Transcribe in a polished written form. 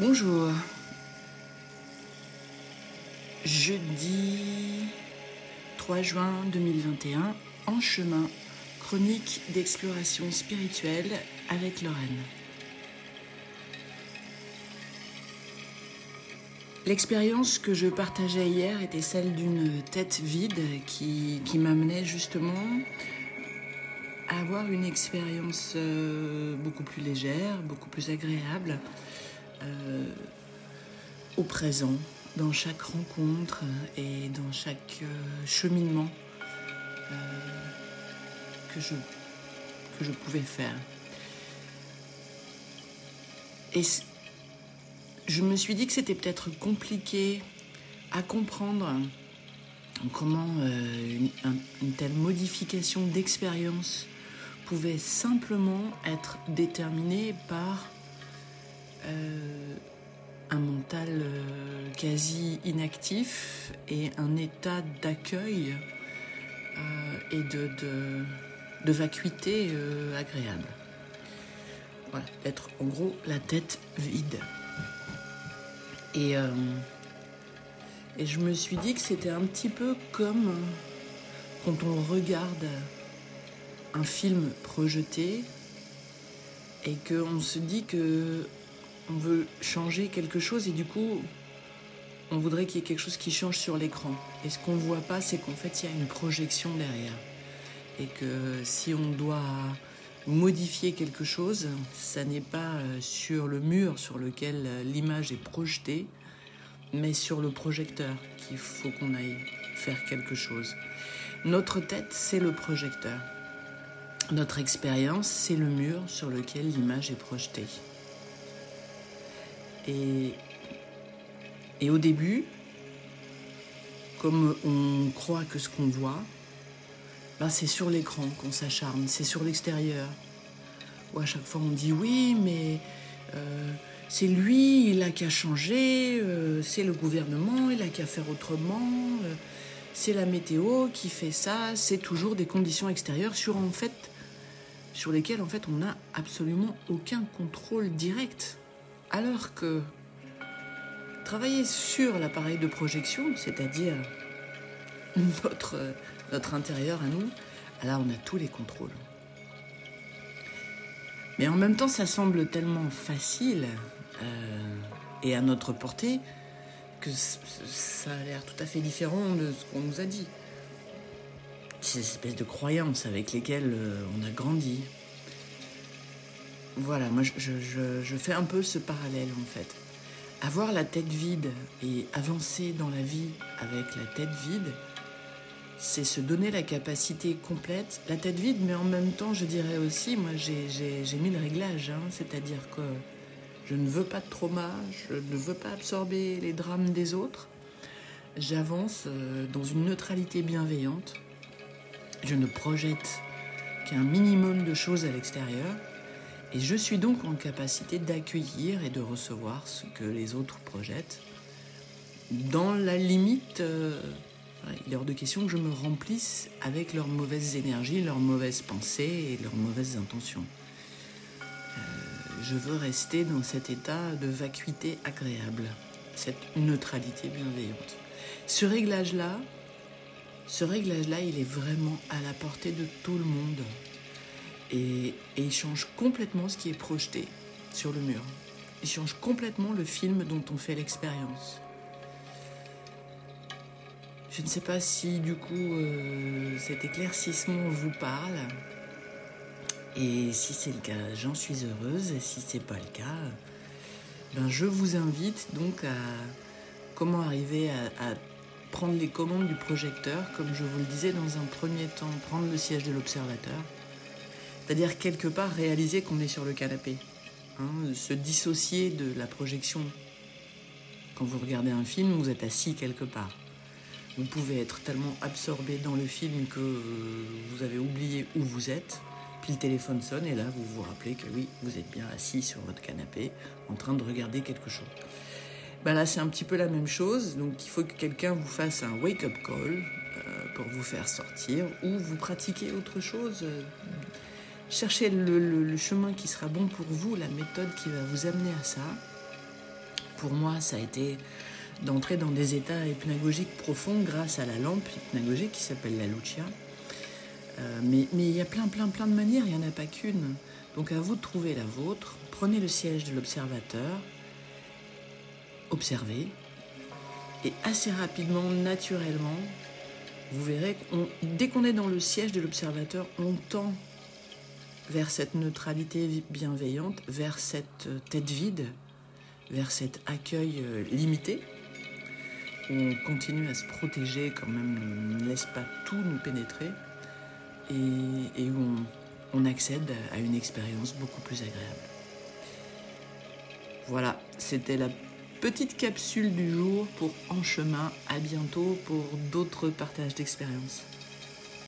Bonjour. Jeudi 3 juin 2021, En chemin, chronique d'exploration spirituelle avec Lorraine. L'expérience que je partageais hier était celle d'une tête vide qui m'amenait justement à avoir une expérience beaucoup plus légère, beaucoup plus agréable au présent, dans chaque rencontre et dans chaque cheminement que je pouvais faire. Et je me suis dit que c'était peut-être compliqué à comprendre comment une telle modification d'expérience pouvait simplement être déterminée par un mental quasi inactif et un état d'accueil et de vacuité agréable. Voilà, être en gros la tête vide. Et je me suis dit que c'était un petit peu comme quand on regarde un film projeté et qu'on se dit que on veut changer quelque chose et du coup on voudrait qu'il y ait quelque chose qui change sur l'écran. Et ce qu'on ne voit pas, c'est qu'en fait il y a une projection derrière. Et que si on doit modifier quelque chose, ça n'est pas sur le mur sur lequel l'image est projetée, mais sur le projecteur qu'il faut qu'on aille faire quelque chose. Notre tête, c'est le projecteur. Notre expérience, c'est le mur sur lequel l'image est projetée. Et au début, comme on croit que ce qu'on voit, ben c'est sur l'écran qu'on s'acharne, c'est sur l'extérieur. Où à chaque fois on dit oui, mais c'est lui, il a qu'à changer, c'est le gouvernement, il a qu'à faire autrement, c'est la météo qui fait ça, c'est toujours des conditions extérieures sur lesquelles en fait on n'a absolument aucun contrôle direct. Alors que travailler sur l'appareil de projection, c'est-à-dire notre intérieur à nous, là on a tous les contrôles. Mais en même temps ça semble tellement facile et à notre portée que ça a l'air tout à fait différent de ce qu'on nous a dit. Ces espèces de croyances avec lesquelles on a grandi. Voilà, moi je fais un peu ce parallèle en fait. Avoir la tête vide et avancer dans la vie avec la tête vide, c'est se donner la capacité complète, la tête vide, mais en même temps, je dirais aussi, moi j'ai mis le réglage, c'est-à-dire que je ne veux pas de trauma, je ne veux pas absorber les drames des autres, j'avance dans une neutralité bienveillante, je ne projette qu'un minimum de choses à l'extérieur, et je suis donc en capacité d'accueillir et de recevoir ce que les autres projettent, dans la limite. Il est hors de question que je me remplisse avec leurs mauvaises énergies, leurs mauvaises pensées et leurs mauvaises intentions. Je veux rester dans cet état de vacuité agréable, cette neutralité bienveillante. Ce réglage-là, il est vraiment à la portée de tout le monde. Et il change complètement ce qui est projeté sur le mur. Il change complètement le film dont on fait l'expérience. Je ne sais pas si du coup cet éclaircissement vous parle, et si c'est le cas, j'en suis heureuse, et si c'est pas le cas, je vous invite donc à comment arriver à prendre les commandes du projecteur, comme je vous le disais dans un premier temps, prendre le siège de l'observateur, c'est-à-dire quelque part réaliser qu'on est sur le canapé, se dissocier de la projection. Quand vous regardez un film, vous êtes assis quelque part. Vous pouvez être tellement absorbé dans le film que vous avez oublié où vous êtes, puis le téléphone sonne et là vous vous rappelez que oui, vous êtes bien assis sur votre canapé en train de regarder quelque chose. Là c'est un petit peu la même chose, donc il faut que quelqu'un vous fasse un wake-up call pour vous faire sortir ou vous pratiquez autre chose. Cherchez le chemin qui sera bon pour vous, la méthode qui va vous amener à ça pour moi, ça a été d'entrer dans des états hypnagogiques profonds grâce à la lampe hypnagogique qui s'appelle la Lucia. Mais il y a plein de manières, il n'y en a pas qu'une. Donc à vous de trouver la vôtre, prenez le siège de l'observateur, observez, et assez rapidement, naturellement, vous verrez, dès qu'on est dans le siège de l'observateur, on tend vers cette neutralité bienveillante, vers cette tête vide, vers cet accueil limité. On continue à se protéger quand même, on ne laisse pas tout nous pénétrer, et on accède à une expérience beaucoup plus agréable. Voilà, c'était la petite capsule du jour pour En Chemin. À bientôt pour d'autres partages d'expériences.